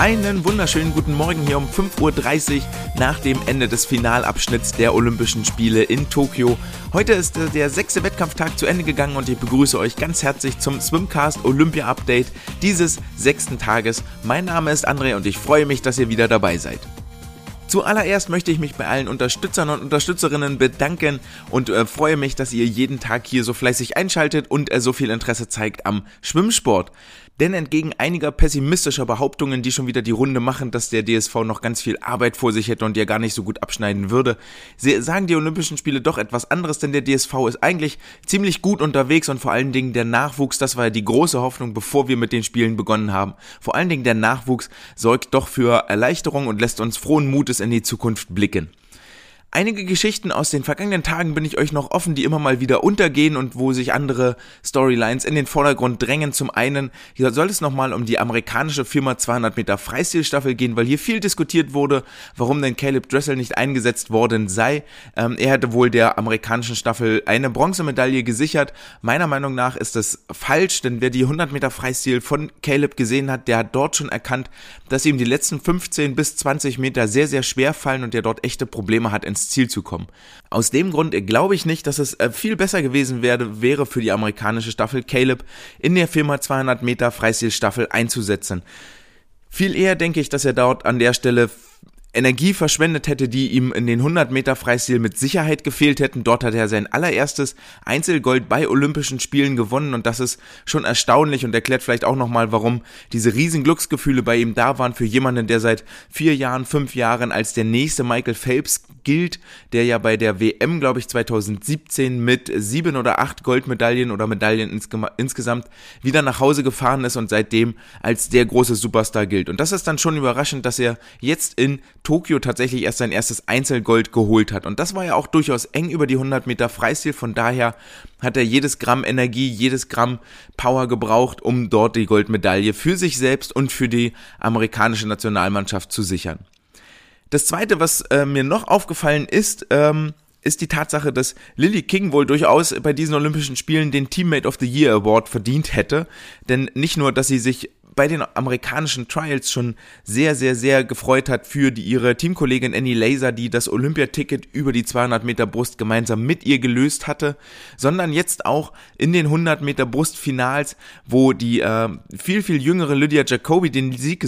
Einen wunderschönen guten Morgen hier um 5.30 Uhr nach dem Ende des Finalabschnitts der Olympischen Spiele in Tokio. Heute ist der 6. Wettkampftag zu Ende gegangen und ich begrüße euch ganz herzlich zum Swimcast Olympia Update dieses 6. Tages. Mein Name ist André und ich freue mich, dass ihr wieder dabei seid. Zuallererst möchte ich mich bei allen Unterstützern und Unterstützerinnen bedanken und freue mich, dass ihr jeden Tag hier so fleißig einschaltet und so viel Interesse zeigt am Schwimmsport. Denn entgegen einiger pessimistischer Behauptungen, die schon wieder die Runde machen, dass der DSV noch ganz viel Arbeit vor sich hätte und der gar nicht so gut abschneiden würde, sagen die Olympischen Spiele doch etwas anderes, denn der DSV ist eigentlich ziemlich gut unterwegs und vor allen Dingen der Nachwuchs, das war ja die große Hoffnung, bevor wir mit den Spielen begonnen haben, vor allen Dingen der Nachwuchs sorgt doch für Erleichterung und lässt uns frohen Mutes in die Zukunft blicken. Einige Geschichten aus den vergangenen Tagen bin ich euch noch offen, die immer mal wieder untergehen und wo sich andere Storylines in den Vordergrund drängen. Zum einen soll es nochmal um die amerikanische 4x200 Meter Freistilstaffel gehen, weil hier viel diskutiert wurde, warum denn Caeleb Dressel nicht eingesetzt worden sei. Er hätte wohl der amerikanischen Staffel eine Bronzemedaille gesichert. Meiner Meinung nach ist das falsch, denn wer die 100 Meter Freistil von Caeleb gesehen hat, der hat dort schon erkannt, dass ihm die letzten 15 bis 20 Meter sehr, sehr schwer fallen und der dort echte Probleme hat, ins Ziel zu kommen. Aus dem Grund glaube ich nicht, dass es viel besser gewesen wäre für die amerikanische Staffel, Caeleb in der 4x200 Meter Freistilstaffel einzusetzen. Viel eher denke ich, dass er dort an der Stelle Energie verschwendet hätte, die ihm in den 100 Meter Freistil mit Sicherheit gefehlt hätten. Dort hat er sein allererstes Einzelgold bei Olympischen Spielen gewonnen und das ist schon erstaunlich und erklärt vielleicht auch nochmal, warum diese riesen Glücksgefühle bei ihm da waren für jemanden, der seit 4 Jahren, 5 Jahren als der nächste Michael Phelps gilt, der ja bei der WM, glaube ich, 2017 mit 7 oder 8 Goldmedaillen oder Medaillen insgesamt wieder nach Hause gefahren ist und seitdem als der große Superstar gilt. Und das ist dann schon überraschend, dass er jetzt in Tokio tatsächlich erst sein erstes Einzelgold geholt hat. Und das war ja auch durchaus eng über die 100 Meter Freistil. Von daher hat er jedes Gramm Energie, jedes Gramm Power gebraucht, um dort die Goldmedaille für sich selbst und für die amerikanische Nationalmannschaft zu sichern. Das Zweite, was mir noch aufgefallen ist, ist die Tatsache, dass Lily King wohl durchaus bei diesen Olympischen Spielen den Teammate of the Year Award verdient hätte. Denn nicht nur, dass sie sich bei den amerikanischen Trials schon sehr, sehr, sehr gefreut hat für ihre Teamkollegin Annie Lazor, die das Olympiaticket über die 200 Meter Brust gemeinsam mit ihr gelöst hatte, sondern jetzt auch in den 100 Meter Brustfinals, wo die viel, viel jüngere Lydia Jacoby den Sieg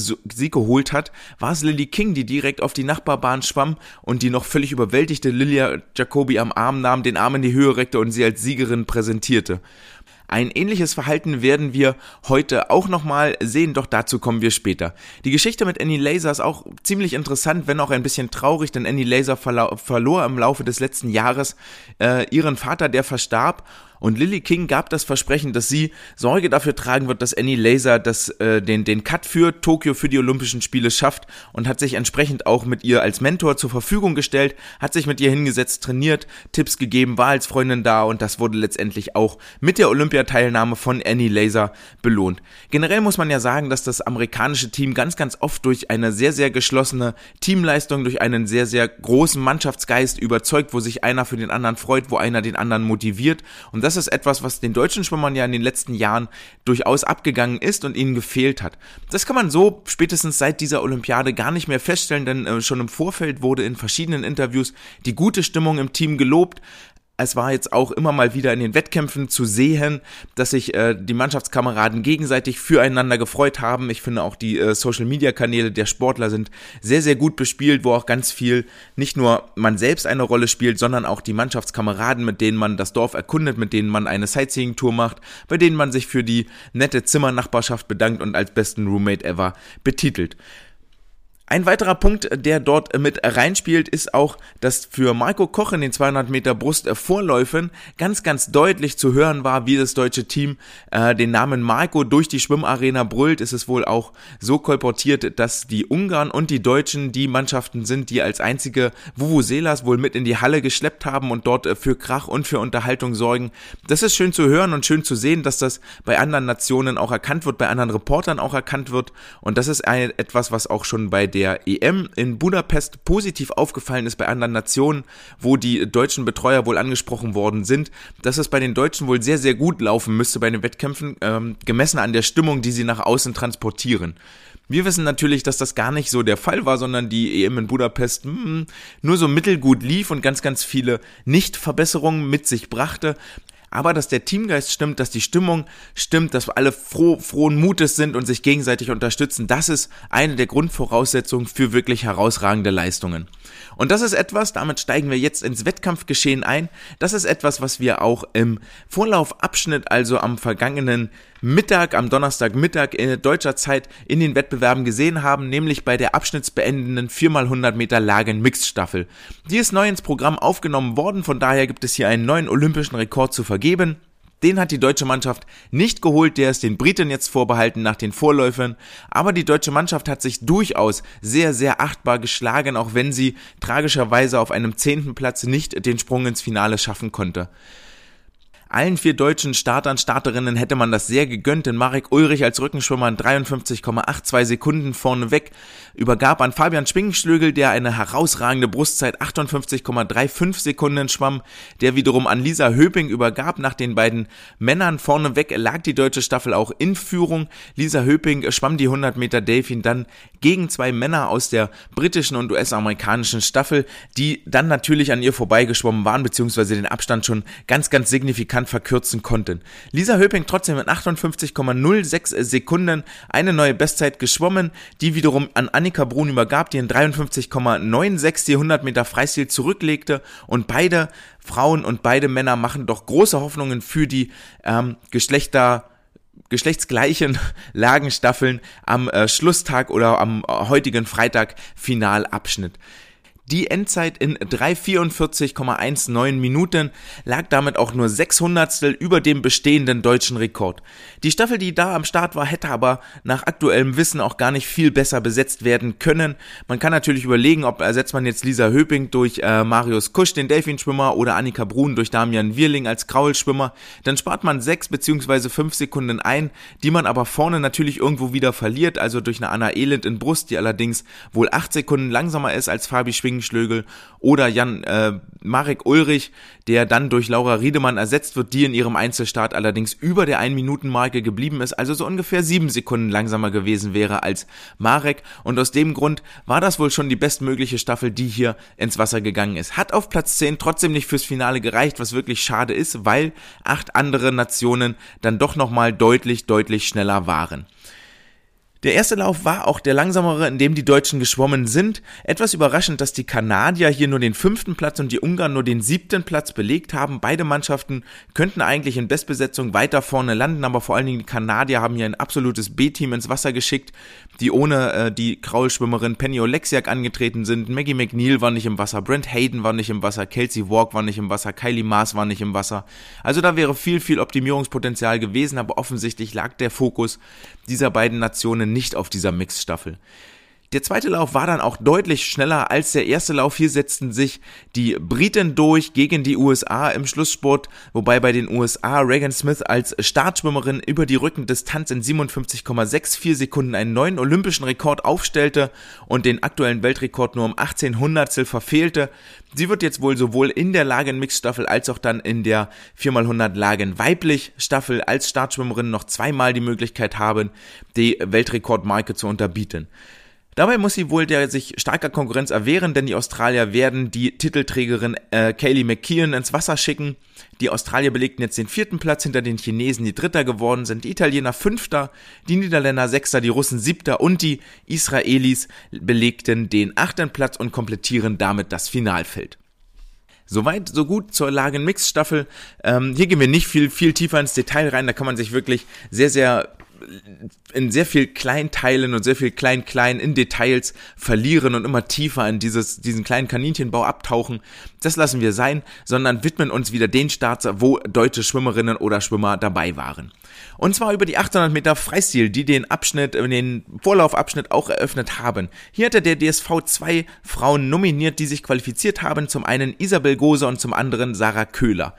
geholt hat, war es Lily King, die direkt auf die Nachbarbahn schwamm und die noch völlig überwältigte Lydia Jacoby am Arm nahm, den Arm in die Höhe reckte und sie als Siegerin präsentierte. Ein ähnliches Verhalten werden wir heute auch nochmal sehen, doch dazu kommen wir später. Die Geschichte mit Annie Lazor ist auch ziemlich interessant, wenn auch ein bisschen traurig, denn Annie Lazor verlor im Laufe des letzten Jahres ihren Vater, der verstarb. Und Lily King gab das Versprechen, dass sie Sorge dafür tragen wird, dass Annie Lazor den Cut für Tokio für die Olympischen Spiele schafft und hat sich entsprechend auch mit ihr als Mentor zur Verfügung gestellt, hat sich mit ihr hingesetzt, trainiert, Tipps gegeben, war als Freundin da und das wurde letztendlich auch mit der Olympiateilnahme von Annie Lazor belohnt. Generell muss man ja sagen, dass das amerikanische Team ganz, ganz oft durch eine sehr, sehr geschlossene Teamleistung, durch einen sehr, sehr großen Mannschaftsgeist überzeugt, wo sich einer für den anderen freut, wo einer den anderen motiviert und das ist etwas, was den deutschen Schwimmern ja in den letzten Jahren durchaus abgegangen ist und ihnen gefehlt hat. Das kann man so spätestens seit dieser Olympiade gar nicht mehr feststellen, denn schon im Vorfeld wurde in verschiedenen Interviews die gute Stimmung im Team gelobt. Es war jetzt auch immer mal wieder in den Wettkämpfen zu sehen, dass sich die Mannschaftskameraden gegenseitig füreinander gefreut haben. Ich finde auch die Social-Media-Kanäle der Sportler sind sehr, sehr gut bespielt, wo auch ganz viel nicht nur man selbst eine Rolle spielt, sondern auch die Mannschaftskameraden, mit denen man das Dorf erkundet, mit denen man eine Sightseeing-Tour macht, bei denen man sich für die nette Zimmernachbarschaft bedankt und als besten Roommate ever betitelt. Ein weiterer Punkt, der dort mit reinspielt, ist auch, dass für Marco Koch in den 200 Meter Brust Vorläufen ganz, ganz deutlich zu hören war, wie das deutsche Team den Namen Marco durch die Schwimmarena brüllt. Es ist wohl auch so kolportiert, dass die Ungarn und die Deutschen die Mannschaften sind, die als einzige Vuvuzelas wohl mit in die Halle geschleppt haben und dort für Krach und für Unterhaltung sorgen. Das ist schön zu hören und schön zu sehen, dass das bei anderen Nationen auch erkannt wird, bei anderen Reportern auch erkannt wird und das ist etwas, was auch schon bei der EM in Budapest positiv aufgefallen ist bei anderen Nationen, wo die deutschen Betreuer wohl angesprochen worden sind, dass es bei den Deutschen wohl sehr, sehr gut laufen müsste bei den Wettkämpfen, gemessen an der Stimmung, die sie nach außen transportieren. Wir wissen natürlich, dass das gar nicht so der Fall war, sondern die EM in Budapest nur so mittelgut lief und ganz, ganz viele Nichtverbesserungen mit sich brachte. Aber dass der Teamgeist stimmt, dass die Stimmung stimmt, dass alle frohen Mutes sind und sich gegenseitig unterstützen, das ist eine der Grundvoraussetzungen für wirklich herausragende Leistungen. Und das ist etwas, damit steigen wir jetzt ins Wettkampfgeschehen ein, das ist etwas, was wir auch im Vorlaufabschnitt, also am vergangenen Mittag, am Donnerstagmittag in deutscher Zeit in den Wettbewerben gesehen haben, nämlich bei der abschnittsbeendenden 4x100 Meter Lagen-Mixed-Staffel. Die ist neu ins Programm aufgenommen worden, von daher gibt es hier einen neuen olympischen Rekord zu vergeben. Den hat die deutsche Mannschaft nicht geholt, der ist den Briten jetzt vorbehalten nach den Vorläufern. Aber die deutsche Mannschaft hat sich durchaus sehr, sehr achtbar geschlagen, auch wenn sie tragischerweise auf einem 10. Platz nicht den Sprung ins Finale schaffen konnte. Allen 4 deutschen Startern, Starterinnen hätte man das sehr gegönnt, denn Marek Ulrich als Rückenschwimmer in 53,82 Sekunden vorneweg übergab an Fabian Schwingenschlögel, der eine herausragende Brustzeit 58,35 Sekunden schwamm, der wiederum an Lisa Höping übergab. Nach den beiden Männern vorneweg lag die deutsche Staffel auch in Führung. Lisa Höping schwamm die 100 Meter Delfin dann gegen 2 Männer aus der britischen und US-amerikanischen Staffel, die dann natürlich an ihr vorbeigeschwommen waren, beziehungsweise den Abstand schon ganz, ganz signifikant verkürzen konnten. Lisa Höping trotzdem mit 58,06 Sekunden eine neue Bestzeit geschwommen, die wiederum an Annika Brun übergab, die in 53,96 die 100 Meter Freistil zurücklegte, und beide Frauen und beide Männer machen doch große Hoffnungen für die geschlechtsgleichen Lagenstaffeln am Schlusstag oder am heutigen Freitag Finalabschnitt. Die Endzeit in 3:44,19 Minuten lag damit auch nur 6 Hundertstel über dem bestehenden deutschen Rekord. Die Staffel, die da am Start war, hätte aber nach aktuellem Wissen auch gar nicht viel besser besetzt werden können. Man kann natürlich überlegen, ob ersetzt man jetzt Lisa Höping durch Marius Kusch, den Delfinschwimmer, oder Annika Brun durch Damian Wierling als Kraulschwimmer. Dann spart man 6 bzw. 5 Sekunden ein, die man aber vorne natürlich irgendwo wieder verliert, also durch eine Anna Elend in Brust, die allerdings wohl 8 Sekunden langsamer ist als Fabi Schwingen Schlögel oder Marek Ulrich, der dann durch Laura Riedemann ersetzt wird, die in ihrem Einzelstart allerdings über der 1-Minuten-Marke geblieben ist, also so ungefähr 7 Sekunden langsamer gewesen wäre als Marek, und aus dem Grund war das wohl schon die bestmögliche Staffel, die hier ins Wasser gegangen ist. Hat auf Platz 10 trotzdem nicht fürs Finale gereicht, was wirklich schade ist, weil 8 andere Nationen dann doch nochmal deutlich, deutlich schneller waren. Der erste Lauf war auch der langsamere, in dem die Deutschen geschwommen sind. Etwas überraschend, dass die Kanadier hier nur den 5. Platz und die Ungarn nur den 7. Platz belegt haben. Beide Mannschaften könnten eigentlich in Bestbesetzung weiter vorne landen, aber vor allen Dingen die Kanadier haben hier ein absolutes B-Team ins Wasser geschickt, die ohne die Kraulschwimmerin Penny Oleksiak angetreten sind. Maggie McNeil war nicht im Wasser, Brent Hayden war nicht im Wasser, Kelsey Walk war nicht im Wasser, Kylie Masse war nicht im Wasser. Also da wäre viel, viel Optimierungspotenzial gewesen, aber offensichtlich lag der Fokus dieser beiden Nationen nicht auf dieser Mixstaffel. Der zweite Lauf war dann auch deutlich schneller als der erste Lauf. Hier setzten sich die Briten durch gegen die USA im Schlusssport, wobei bei den USA Regan Smith als Startschwimmerin über die Rückendistanz in 57,64 Sekunden einen neuen olympischen Rekord aufstellte und den aktuellen Weltrekord nur um 18 Hundertstel verfehlte. Sie wird jetzt wohl sowohl in der Lagen-Mix-Staffel als auch dann in der 4x100-Lagen-Weiblich-Staffel als Startschwimmerin noch zweimal die Möglichkeit haben, die Weltrekordmarke zu unterbieten. Dabei muss sie wohl der sich starker Konkurrenz erwehren, denn die Australier werden die Titelträgerin Kaylee McKeown ins Wasser schicken. Die Australier belegten jetzt den 4. Platz hinter den Chinesen, die Dritter geworden sind, die Italiener 5., die Niederländer 6., die Russen 7. und die Israelis belegten den 8. Platz und komplettieren damit das Finalfeld. Soweit, so gut zur Lagen-Mix-Staffel. Hier gehen wir nicht viel tiefer ins Detail rein, da kann man sich wirklich in sehr viel Kleinteilen und sehr viel Klein-Klein in Details verlieren und immer tiefer in diesen kleinen Kaninchenbau abtauchen. Das lassen wir sein, sondern widmen uns wieder den Starts, wo deutsche Schwimmerinnen oder Schwimmer dabei waren. Und zwar über die 800 Meter Freistil, die den Vorlaufabschnitt auch eröffnet haben. Hier hatte der DSV 2 Frauen nominiert, die sich qualifiziert haben, zum einen Isabel Gose und zum anderen Sarah Köhler.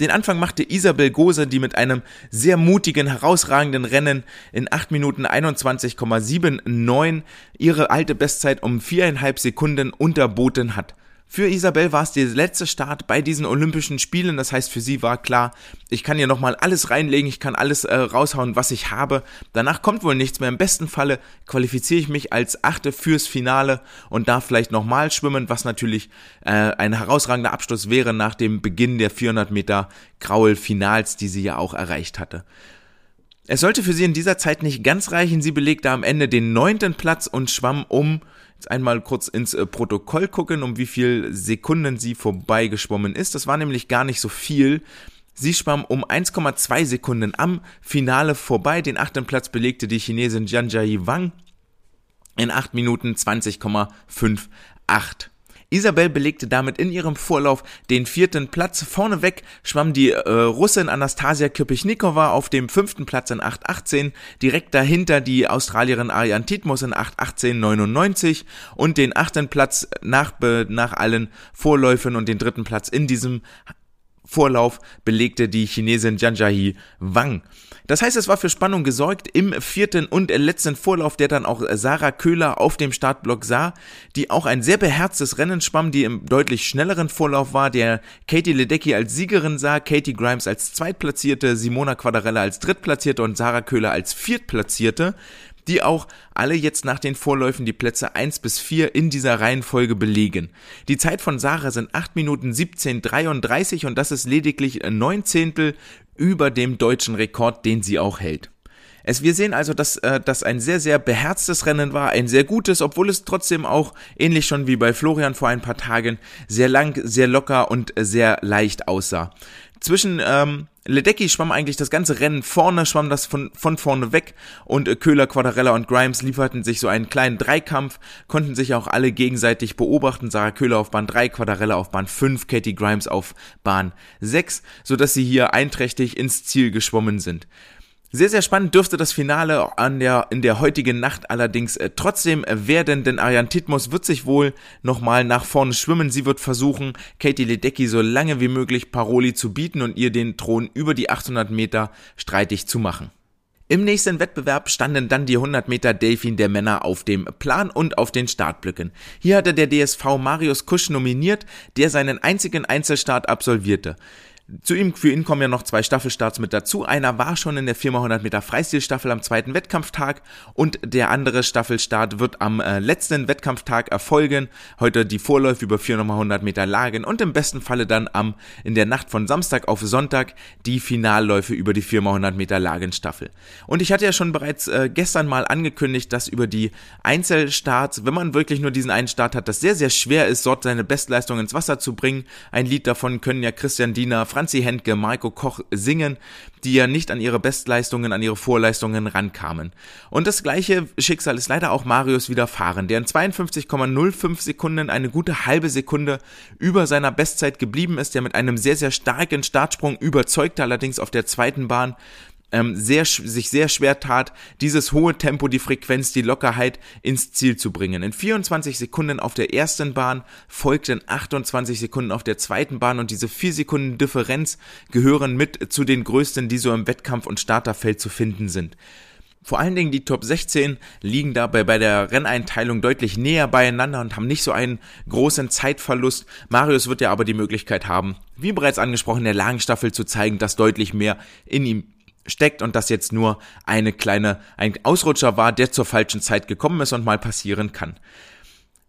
Den Anfang machte Isabel Gose, die mit einem sehr mutigen, herausragenden Rennen in 8 Minuten 21,79 ihre alte Bestzeit um 4,5 Sekunden unterboten hat. Für Isabel war es der letzte Start bei diesen Olympischen Spielen, das heißt für sie war klar, ich kann hier nochmal alles reinlegen, ich kann alles raushauen, was ich habe. Danach kommt wohl nichts mehr, im besten Falle qualifiziere ich mich als Achte fürs Finale und darf vielleicht nochmal schwimmen, was natürlich ein herausragender Abschluss wäre nach dem Beginn der 400 Meter Kraul-Finals, die sie ja auch erreicht hatte. Es sollte für sie in dieser Zeit nicht ganz reichen, sie belegte am Ende den 9. Platz und schwamm um... Jetzt einmal kurz ins Protokoll gucken, um wie viel Sekunden sie vorbeigeschwommen ist. Das war nämlich gar nicht so viel. Sie schwamm um 1,2 Sekunden am Finale vorbei. Den 8. Platz belegte die Chinesin Jianjai Wang in 8 Minuten 20,58. Isabel belegte damit in ihrem Vorlauf den 4. Platz. Vorneweg schwamm die Russin Anastasia Kirpichnikova auf dem 5. Platz in 8,18. Direkt dahinter die Australierin Ariarne Titmus in 8,18,99 und den 8. Platz nach allen Vorläufen und den 3. Platz in diesem Vorlauf belegte die Chinesin Jianjai Wang. Das heißt, es war für Spannung gesorgt im 4. und letzten Vorlauf, der dann auch Sarah Köhler auf dem Startblock sah, die auch ein sehr beherztes Rennen schwamm, die im deutlich schnelleren Vorlauf war, der Katie Ledecky als Siegerin sah, Katie Grimes als Zweitplatzierte, Simona Quadarella als Drittplatzierte und Sarah Köhler als Viertplatzierte, die auch alle jetzt nach den Vorläufen die Plätze 1 bis 4 in dieser Reihenfolge belegen. Die Zeit von Sarah sind 8 Minuten 17,33 und das ist lediglich 9 Zehntel über dem deutschen Rekord, den sie auch hält. Wir sehen also, dass das ein sehr, sehr beherztes Rennen war, ein sehr gutes, obwohl es trotzdem auch, ähnlich schon wie bei Florian vor ein paar Tagen, sehr lang, sehr locker und sehr leicht aussah. Zwischen Ledecky schwamm eigentlich das ganze Rennen vorne, schwamm das von vorne weg und Köhler, Quadarella und Grimes lieferten sich so einen kleinen Dreikampf, konnten sich auch alle gegenseitig beobachten, Sarah Köhler auf Bahn 3, Quadarella auf Bahn 5, Katie Grimes auf Bahn 6, sodass sie hier einträchtig ins Ziel geschwommen sind. Sehr, sehr spannend dürfte das Finale in der heutigen Nacht allerdings trotzdem werden, denn Ariarne Titmus wird sich wohl nochmal nach vorne schwimmen. Sie wird versuchen, Katie Ledecky so lange wie möglich Paroli zu bieten und ihr den Thron über die 800 Meter streitig zu machen. Im nächsten Wettbewerb standen dann die 100 Meter Delfin der Männer auf dem Plan und auf den Startblöcken. Hier hatte der DSV Marius Kusch nominiert, der seinen einzigen Einzelstart absolvierte. Für ihn kommen ja noch 2 Staffelstarts mit dazu. Einer war schon in der 4x100 Meter Freistilstaffel am 2. Wettkampftag und der andere Staffelstart wird am letzten Wettkampftag erfolgen. Heute die Vorläufe über 4x100 Meter Lagen und im besten Falle dann in der Nacht von Samstag auf Sonntag die Finalläufe über die 4x100 Meter Lagenstaffel. Und ich hatte ja schon bereits gestern mal angekündigt, dass über die Einzelstarts, wenn man wirklich nur diesen einen Start hat, das sehr, sehr schwer ist, dort seine Bestleistung ins Wasser zu bringen. Ein Lied davon können ja Christian Diener, Franzi Hentke, Marco Koch singen, die ja nicht an ihre Bestleistungen, an ihre Vorleistungen rankamen. Und das gleiche Schicksal ist leider auch Marius widerfahren, der in 52,05 Sekunden eine gute halbe Sekunde über seiner Bestzeit geblieben ist, der mit einem sehr, sehr starken Startsprung überzeugte, allerdings auf der zweiten Bahn sich sehr schwer tat, dieses hohe Tempo, die Frequenz, die Lockerheit ins Ziel zu bringen. In 24 Sekunden auf der ersten Bahn folgten 28 Sekunden auf der zweiten Bahn und diese 4 Sekunden Differenz gehören mit zu den größten, die so im Wettkampf- und Starterfeld zu finden sind. Vor allen Dingen die Top 16 liegen dabei bei der Renneinteilung deutlich näher beieinander und haben nicht so einen großen Zeitverlust. Marius wird ja aber die Möglichkeit haben, wie bereits angesprochen, in der Lagenstaffel zu zeigen, dass deutlich mehr in ihm steckt und das jetzt nur ein Ausrutscher war, der zur falschen Zeit gekommen ist und mal passieren kann.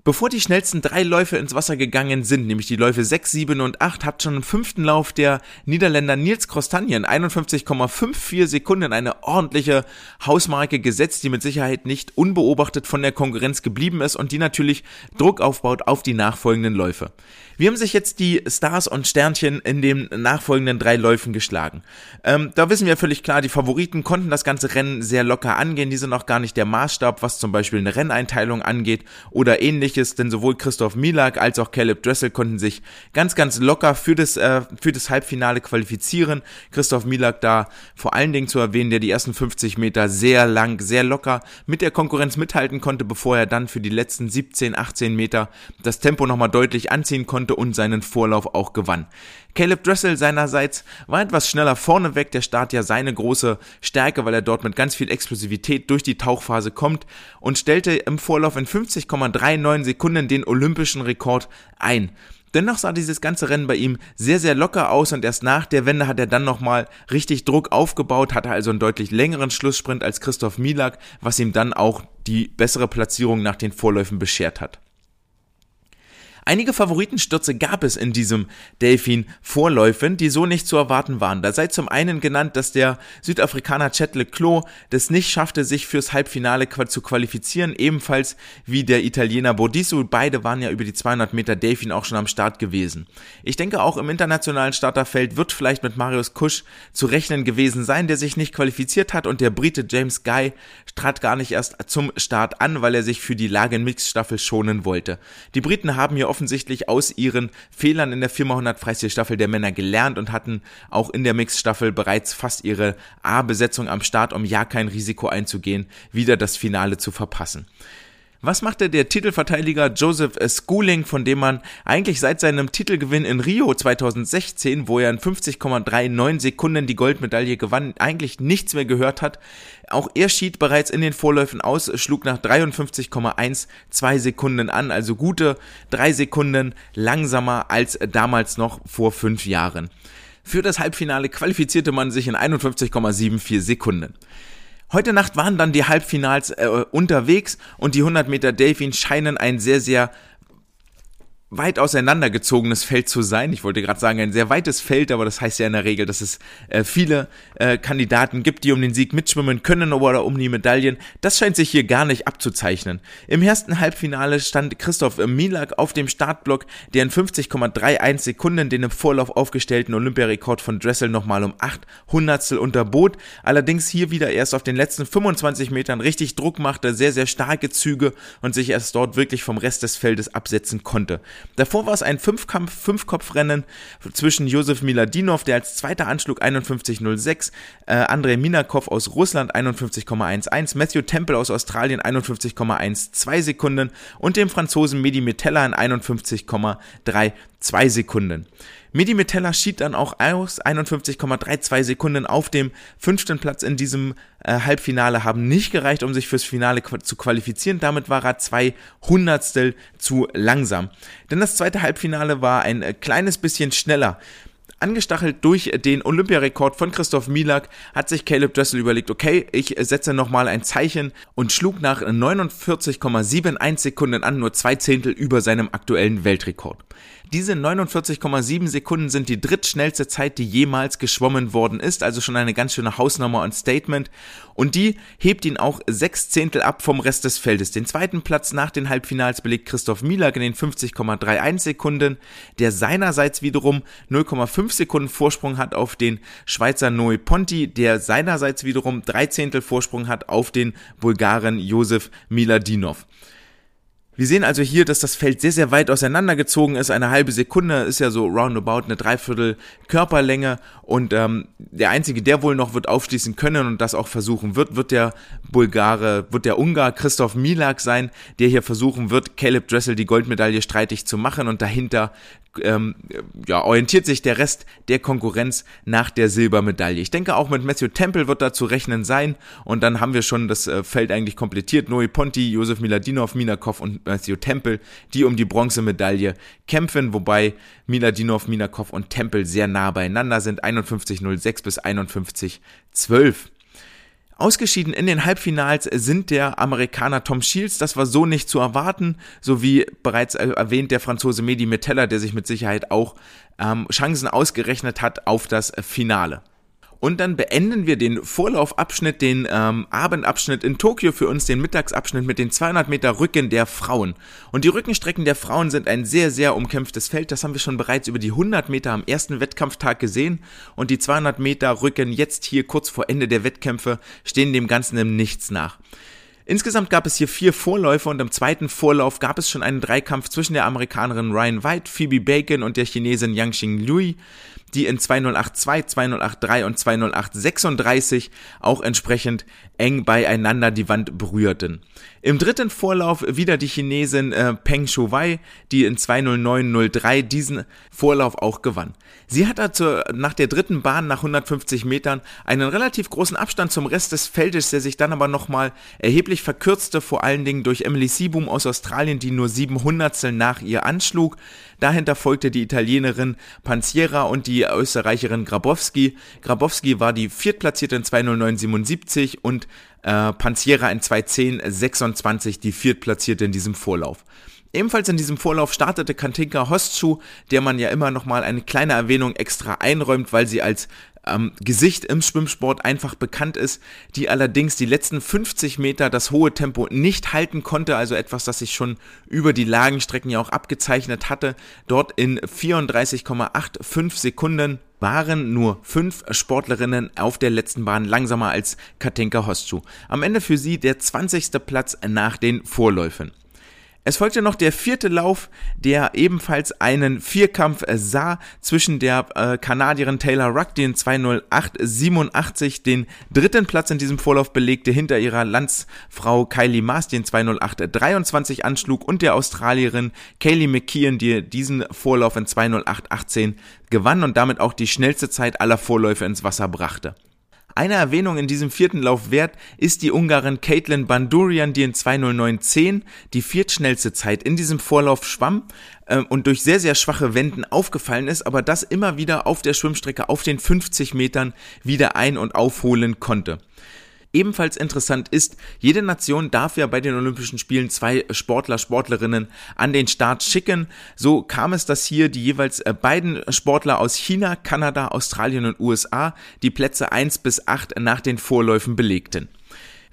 Bevor die schnellsten 3 Läufe ins Wasser gegangen sind, nämlich die Läufe 6, 7 und 8, hat schon im 5. Lauf der Niederländer Niels Krostanjen 51,54 Sekunden eine ordentliche Hausmarke gesetzt, die mit Sicherheit nicht unbeobachtet von der Konkurrenz geblieben ist und die natürlich Druck aufbaut auf die nachfolgenden Läufe. Wie haben sich jetzt die Stars und Sternchen in den nachfolgenden 3 Läufen geschlagen? Da wissen wir völlig klar, die Favoriten konnten das ganze Rennen sehr locker angehen, die sind auch gar nicht der Maßstab, was zum Beispiel eine Renneinteilung angeht oder ähnliches, denn sowohl Kristóf Milák als auch Caeleb Dressel konnten sich ganz, ganz locker für das Halbfinale qualifizieren. Kristóf Milák da vor allen Dingen zu erwähnen, der die ersten 50 Meter sehr lang, sehr locker mit der Konkurrenz mithalten konnte, bevor er dann für die letzten 17, 18 Meter das Tempo nochmal deutlich anziehen konnte und seinen Vorlauf auch gewann. Caeleb Dressel seinerseits war etwas schneller vorneweg, der Start ja seine große Stärke, weil er dort mit ganz viel Explosivität durch die Tauchphase kommt und stellte im Vorlauf in 50,39 Sekunden den olympischen Rekord ein. Dennoch sah dieses ganze Rennen bei ihm sehr, sehr locker aus und erst nach der Wende hat er dann nochmal richtig Druck aufgebaut, hatte also einen deutlich längeren Schlusssprint als Kristóf Milák, was ihm dann auch die bessere Platzierung nach den Vorläufen beschert hat. Einige Favoritenstürze gab es in diesem Delfin vorläufen, die so nicht zu erwarten waren. Da sei zum einen genannt, dass der Südafrikaner Chet Leclos das nicht schaffte, sich fürs Halbfinale zu qualifizieren, ebenfalls wie der Italiener Bordisu. Beide waren ja über die 200 Meter Delfin auch schon am Start gewesen. Ich denke, auch im internationalen Starterfeld wird vielleicht mit Marius Kusch zu rechnen gewesen sein, der sich nicht qualifiziert hat, und der Brite James Guy trat gar nicht erst zum Start an, weil er sich für die Lage in Mixstaffel schonen wollte. Die Briten haben hier offensichtlich aus ihren Fehlern in der 4x100 Freistil-Staffel der Männer gelernt und hatten auch in der Mixed-Staffel bereits fast ihre A-Besetzung am Start, um ja kein Risiko einzugehen, wieder das Finale zu verpassen. Was machte der Titelverteidiger Joseph Schooling, von dem man eigentlich seit seinem Titelgewinn in Rio 2016, wo er in 50,39 Sekunden die Goldmedaille gewann, eigentlich nichts mehr gehört hat? Auch er schied bereits in den Vorläufen aus, schlug nach 53,12 Sekunden an, also gute 3 Sekunden langsamer als damals noch vor 5 Jahren. Für das Halbfinale qualifizierte man sich in 51,74 Sekunden. Heute Nacht waren dann die Halbfinals unterwegs und die 100 Meter Delfin scheinen ein sehr, sehr weit auseinandergezogenes Feld zu sein. Ich wollte gerade sagen, ein sehr weites Feld, aber das heißt ja in der Regel, dass es viele Kandidaten gibt, die um den Sieg mitschwimmen können oder um die Medaillen. Das scheint sich hier gar nicht abzuzeichnen. Im ersten Halbfinale stand Kristóf Milák auf dem Startblock, der in 50,31 Sekunden den im Vorlauf aufgestellten Olympiarekord von Dressel nochmal um 8 Hundertstel unterbot. Allerdings hier wieder erst auf den letzten 25 Metern richtig Druck machte, sehr, sehr starke Züge und sich erst dort wirklich vom Rest des Feldes absetzen konnte. Davor war es ein Fünfkopfrennen zwischen Josef Miladinov, der als Zweiter anschlug, 51,06, Andrei Minakov aus Russland, 51,11, Matthew Temple aus Australien, 51,12 Sekunden und dem Franzosen Mehdy Metella in 51,32 Sekunden. Mehdy Metella schied dann auch aus, 51,32 Sekunden auf dem 5. Platz in diesem Halbfinale haben nicht gereicht, um sich fürs Finale zu qualifizieren. Damit war er 2 Hundertstel zu langsam. Denn das zweite Halbfinale war ein kleines bisschen schneller. Angestachelt durch den Olympiarekord von Kristóf Milák hat sich Caeleb Dressel überlegt, okay, ich setze nochmal ein Zeichen und schlug nach 49,71 Sekunden an, nur 2 Zehntel über seinem aktuellen Weltrekord. Diese 49,7 Sekunden sind die drittschnellste Zeit, die jemals geschwommen worden ist, also schon eine ganz schöne Hausnummer und Statement, und die hebt ihn auch 6 Zehntel ab vom Rest des Feldes. Den zweiten Platz nach den Halbfinals belegt Kristóf Milák in den 50,31 Sekunden, der seinerseits wiederum 0,5 Sekunden Vorsprung hat auf den Schweizer Noe Ponti, der seinerseits wiederum 3 Zehntel Vorsprung hat auf den Bulgaren Josef Miladinov. Wir sehen also hier, dass das Feld sehr, sehr weit auseinandergezogen ist. Eine halbe Sekunde ist ja so roundabout eine 3/4 Körperlänge und der Einzige, der wohl noch wird aufschließen können und das auch versuchen wird der Ungar Kristóf Milák sein, der hier versuchen wird, Caeleb Dressel die Goldmedaille streitig zu machen, und dahinter orientiert sich der Rest der Konkurrenz nach der Silbermedaille. Ich denke, auch mit Matthew Temple wird da zu rechnen sein, und dann haben wir schon das Feld eigentlich komplettiert. Noe Ponti, Josef Miladinov, Minakov und Matthew Temple, die um die Bronzemedaille kämpfen, wobei Miladinov, Minakov und Temple sehr nah beieinander sind, 51,06 bis 51,12. Ausgeschieden in den Halbfinals sind der Amerikaner Tom Shields, das war so nicht zu erwarten, sowie bereits erwähnt der Franzose Mehdy Metella, der sich mit Sicherheit auch Chancen ausgerechnet hat auf das Finale. Und dann beenden wir den Vorlaufabschnitt, den Abendabschnitt in Tokio für uns, den Mittagsabschnitt mit den 200 Meter Rücken der Frauen. Und die Rückenstrecken der Frauen sind ein sehr, sehr umkämpftes Feld. Das haben wir schon bereits über die 100 Meter am ersten Wettkampftag gesehen. Und die 200 Meter Rücken jetzt hier kurz vor Ende der Wettkämpfe stehen dem Ganzen im Nichts nach. Insgesamt gab es hier 4 Vorläufe und im zweiten Vorlauf gab es schon einen Dreikampf zwischen der Amerikanerin Ryan White, Phoebe Bacon und der Chinesin Yang Xing Lui, die in 2:08,2, 2:08,3 und 2:08,36 auch entsprechend eng beieinander die Wand berührten. Im dritten Vorlauf wieder die Chinesin Peng Shuwei, die in 2:09,03 diesen Vorlauf auch gewann. Sie hat also nach der dritten Bahn nach 150 Metern einen relativ großen Abstand zum Rest des Feldes, der sich dann aber nochmal erheblich Ulrich verkürzte vor allen Dingen durch Emily Seaboom aus Australien, die nur 7 Hundertstel nach ihr anschlug. Dahinter folgte die Italienerin Panziera und die Österreicherin Grabowski. Grabowski war die Viertplatzierte in 2:09,77 und Panziera in 2:10,26 die Viertplatzierte in diesem Vorlauf. Ebenfalls in diesem Vorlauf startete Katinka Hostschuh, der man ja immer nochmal eine kleine Erwähnung extra einräumt, weil sie als Gesicht im Schwimmsport einfach bekannt ist, die allerdings die letzten 50 Meter das hohe Tempo nicht halten konnte, also etwas, das sich schon über die Lagenstrecken ja auch abgezeichnet hatte. Dort in 34,85 Sekunden waren nur 5 Sportlerinnen auf der letzten Bahn langsamer als Katinka Hostschuh. Am Ende für sie der 20. Platz nach den Vorläufen. Es folgte noch der 4. Lauf, der ebenfalls einen Vierkampf sah zwischen der Kanadierin Taylor Ruck, die in 2:08,87 den 3. Platz in diesem Vorlauf belegte, hinter ihrer Landsfrau Kylie Masse, die in 2:08,23 anschlug, und der Australierin Kaylee McKeown, die diesen Vorlauf in 2:08,18 gewann und damit auch die schnellste Zeit aller Vorläufe ins Wasser brachte. Eine Erwähnung in diesem 4. Lauf wert ist die Ungarin Caitlin Bandurian, die in 2:09,10 die viertschnellste Zeit in diesem Vorlauf schwamm und durch sehr, sehr schwache Wenden aufgefallen ist, aber das immer wieder auf der Schwimmstrecke auf den 50 Metern wieder ein- und aufholen konnte. Ebenfalls interessant ist, jede Nation darf ja bei den Olympischen Spielen 2 Sportler, Sportlerinnen an den Start schicken. So kam es, dass hier die jeweils beiden Sportler aus China, Kanada, Australien und USA die Plätze 1 bis 8 nach den Vorläufen belegten.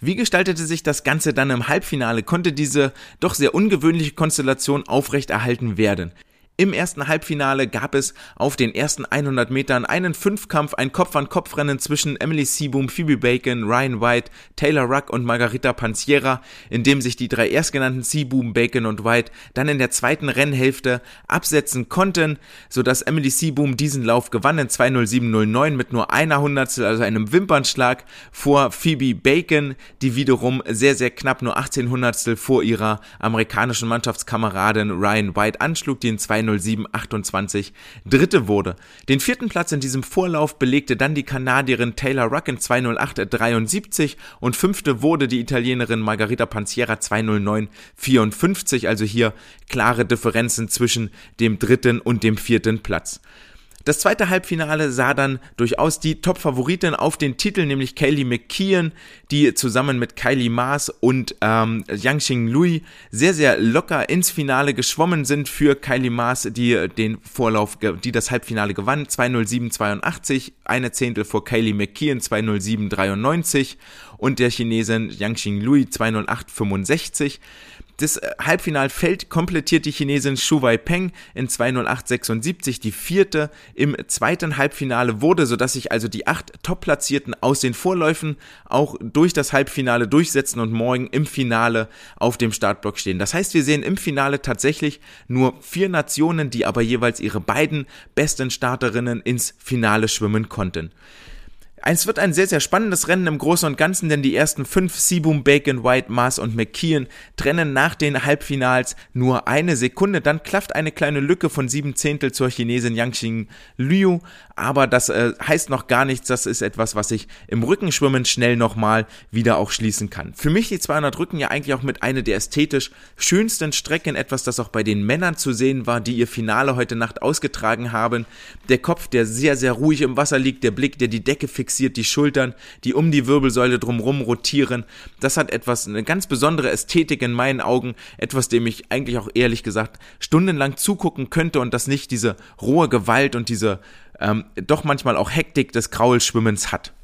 Wie gestaltete sich das Ganze dann im Halbfinale? Konnte diese doch sehr ungewöhnliche Konstellation aufrechterhalten werden? Im ersten Halbfinale gab es auf den ersten 100 Metern einen Fünfkampf, ein Kopf-an-Kopf-Rennen zwischen Emily Seaboom, Phoebe Bacon, Ryan White, Taylor Ruck und Margarita Panziera, in dem sich die 3 erstgenannten Seaboom, Bacon und White dann in der zweiten Rennhälfte absetzen konnten, sodass Emily Seaboom diesen Lauf gewann in 2:07,09 mit nur einer Hundertstel, also einem Wimpernschlag vor Phoebe Bacon, die wiederum sehr, sehr knapp nur 18 Hundertstel vor ihrer amerikanischen Mannschaftskameradin Ryan White anschlug, die in 2:07,28 Dritte wurde. Den 4. Platz in diesem Vorlauf belegte dann die Kanadierin Taylor Ruck in 2:08,73 und 5. wurde die Italienerin Margarita Panziera 2:09,54, also hier klare Differenzen zwischen dem 3. und dem 4. Platz. Das zweite Halbfinale sah dann durchaus die Top-Favoritin auf den Titel, nämlich Kaylee McKeown, die zusammen mit Kylie Masse und Yang Xing Lui sehr, sehr locker ins Finale geschwommen sind. Für Kylie Masse, die den Vorlauf, die das Halbfinale gewann, 2:07,82, eine Zehntel vor Kaylee McKeown, 2:07,93 und der Chinesin Yang Xing Lui, 2:08,65. Das Halbfinalfeld komplettiert die Chinesin Shu Weipeng in 2:08,76, die 4. Im zweiten Halbfinale wurde, sodass sich also die 8 Top-Platzierten aus den Vorläufen auch durch das Halbfinale durchsetzen und morgen im Finale auf dem Startblock stehen. Das heißt, wir sehen im Finale tatsächlich nur 4 Nationen, die aber jeweils ihre beiden besten Starterinnen ins Finale schwimmen konnten. Es wird ein sehr, sehr spannendes Rennen im Großen und Ganzen, denn die ersten 5, Seaboom, Bacon, White, Masse und McKeown, trennen nach den Halbfinals nur 1 Sekunde. Dann klafft eine kleine Lücke von 7 Zehntel zur Chinesin Yang Xing Liu, aber das heißt noch gar nichts. Das ist etwas, was ich im Rückenschwimmen schnell nochmal wieder auch schließen kann. Für mich die 200 Rücken ja eigentlich auch mit einer der ästhetisch schönsten Strecken, etwas, das auch bei den Männern zu sehen war, die ihr Finale heute Nacht ausgetragen haben. Der Kopf, der sehr, sehr ruhig im Wasser liegt, der Blick, der die Decke fixiert, die Schultern, die um die Wirbelsäule drumherum rotieren. Das hat etwas, eine ganz besondere Ästhetik in meinen Augen, etwas, dem ich eigentlich auch ehrlich gesagt stundenlang zugucken könnte und das nicht diese rohe Gewalt und diese doch manchmal auch Hektik des Kraulschwimmens hat.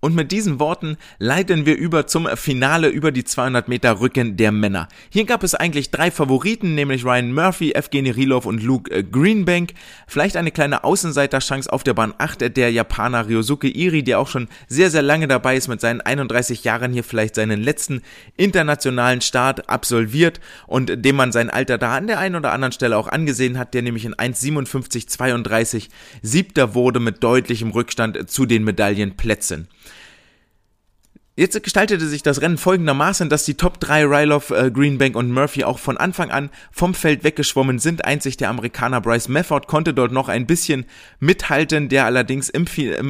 Und mit diesen Worten leiten wir über zum Finale über die 200 Meter Rücken der Männer. Hier gab es eigentlich 3 Favoriten, nämlich Ryan Murphy, Evgeny Rylov und Luke Greenbank. Vielleicht eine kleine Außenseiterchance auf der Bahn 8 der Japaner Ryosuke Iri, der auch schon sehr, sehr lange dabei ist, mit seinen 31 Jahren hier vielleicht seinen letzten internationalen Start absolviert und dem man sein Alter da an der einen oder anderen Stelle auch angesehen hat, der nämlich in 1:57,32 Siebter wurde mit deutlichem Rückstand zu den Medaillenplätzen. Jetzt gestaltete sich das Rennen folgendermaßen, dass die Top 3 Rylov, Greenbank und Murphy auch von Anfang an vom Feld weggeschwommen sind. Einzig der Amerikaner Bryce Mefford konnte dort noch ein bisschen mithalten, der allerdings im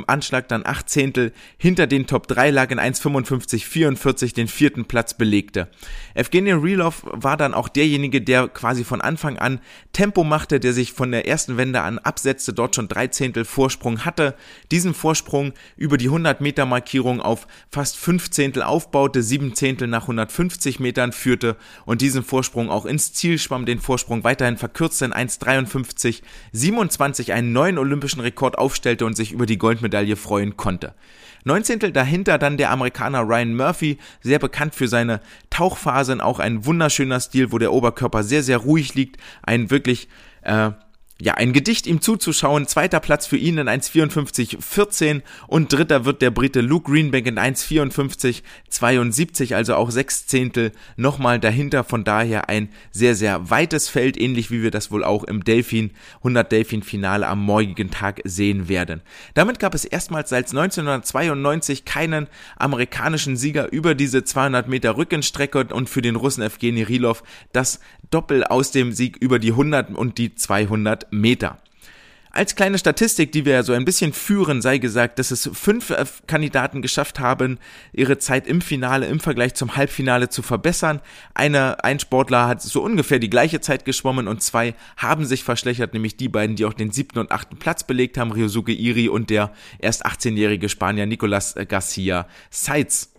Anschlag dann 8 Zehntel hinter den Top 3 lag, in 1,55,44 den 4. Platz belegte. Evgeny Rylov war dann auch derjenige, der quasi von Anfang an Tempo machte, der sich von der ersten Wende an absetzte, dort schon 3 Zehntel Vorsprung hatte, diesen Vorsprung über die 100 Meter Markierung auf fast 5 Zehntel aufbaute, 7 Zehntel nach 150 Metern führte und diesen Vorsprung auch ins Ziel schwamm, den Vorsprung weiterhin verkürzte in 1,53,27, einen neuen olympischen Rekord aufstellte und sich über die Goldmedaille freuen konnte. 9 Zehntel dahinter dann der Amerikaner Ryan Murphy, sehr bekannt für seine Tauchphasen, auch ein wunderschöner Stil, wo der Oberkörper sehr, sehr ruhig liegt, ein wirklich, ein Gedicht ihm zuzuschauen. 2. Platz für ihn in 1,54,14 und 3. wird der Brite Luke Greenbank in 1,54,72, also auch 6 Zehntel nochmal dahinter. Von daher ein sehr, sehr weites Feld, ähnlich wie wir das wohl auch im 100-Delfin-Finale am morgigen Tag sehen werden. Damit gab es erstmals seit 1992 keinen amerikanischen Sieger über diese 200 Meter Rückenstrecke und für den Russen Evgeny Rylov das Doppel aus dem Sieg über die 100 und die 200 Meter. Als kleine Statistik, die wir ja so ein bisschen führen, sei gesagt, dass es 5 Kandidaten geschafft haben, ihre Zeit im Finale im Vergleich zum Halbfinale zu verbessern. Ein Sportler hat so ungefähr die gleiche Zeit geschwommen und 2 haben sich verschlechtert, nämlich die beiden, die auch den 7. und 8. Platz belegt haben, Ryosuke Iri und der erst 18-jährige Spanier Nicolas Garcia Saitz.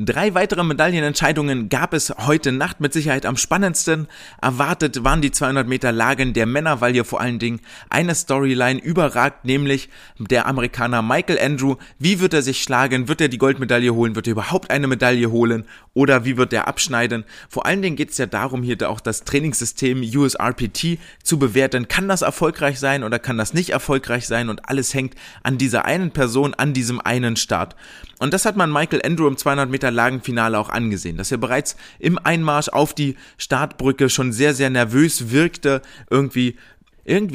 3 weitere Medaillenentscheidungen gab es heute Nacht, mit Sicherheit am spannendsten. Erwartet waren die 200 Meter Lagen der Männer, weil hier vor allen Dingen eine Storyline überragt, nämlich der Amerikaner Michael Andrew. Wie wird er sich schlagen? Wird er die Goldmedaille holen? Wird er überhaupt eine Medaille holen? Oder wie wird er abschneiden? Vor allen Dingen geht es ja darum, hier auch das Trainingssystem USRPT zu bewerten. Kann das erfolgreich sein oder kann das nicht erfolgreich sein? Und alles hängt an dieser einen Person, an diesem einen Start. Und das hat man Michael Andrew im 200 Meter Lagenfinale auch angesehen, dass er bereits im Einmarsch auf die Startbrücke schon sehr, sehr nervös wirkte, irgendwie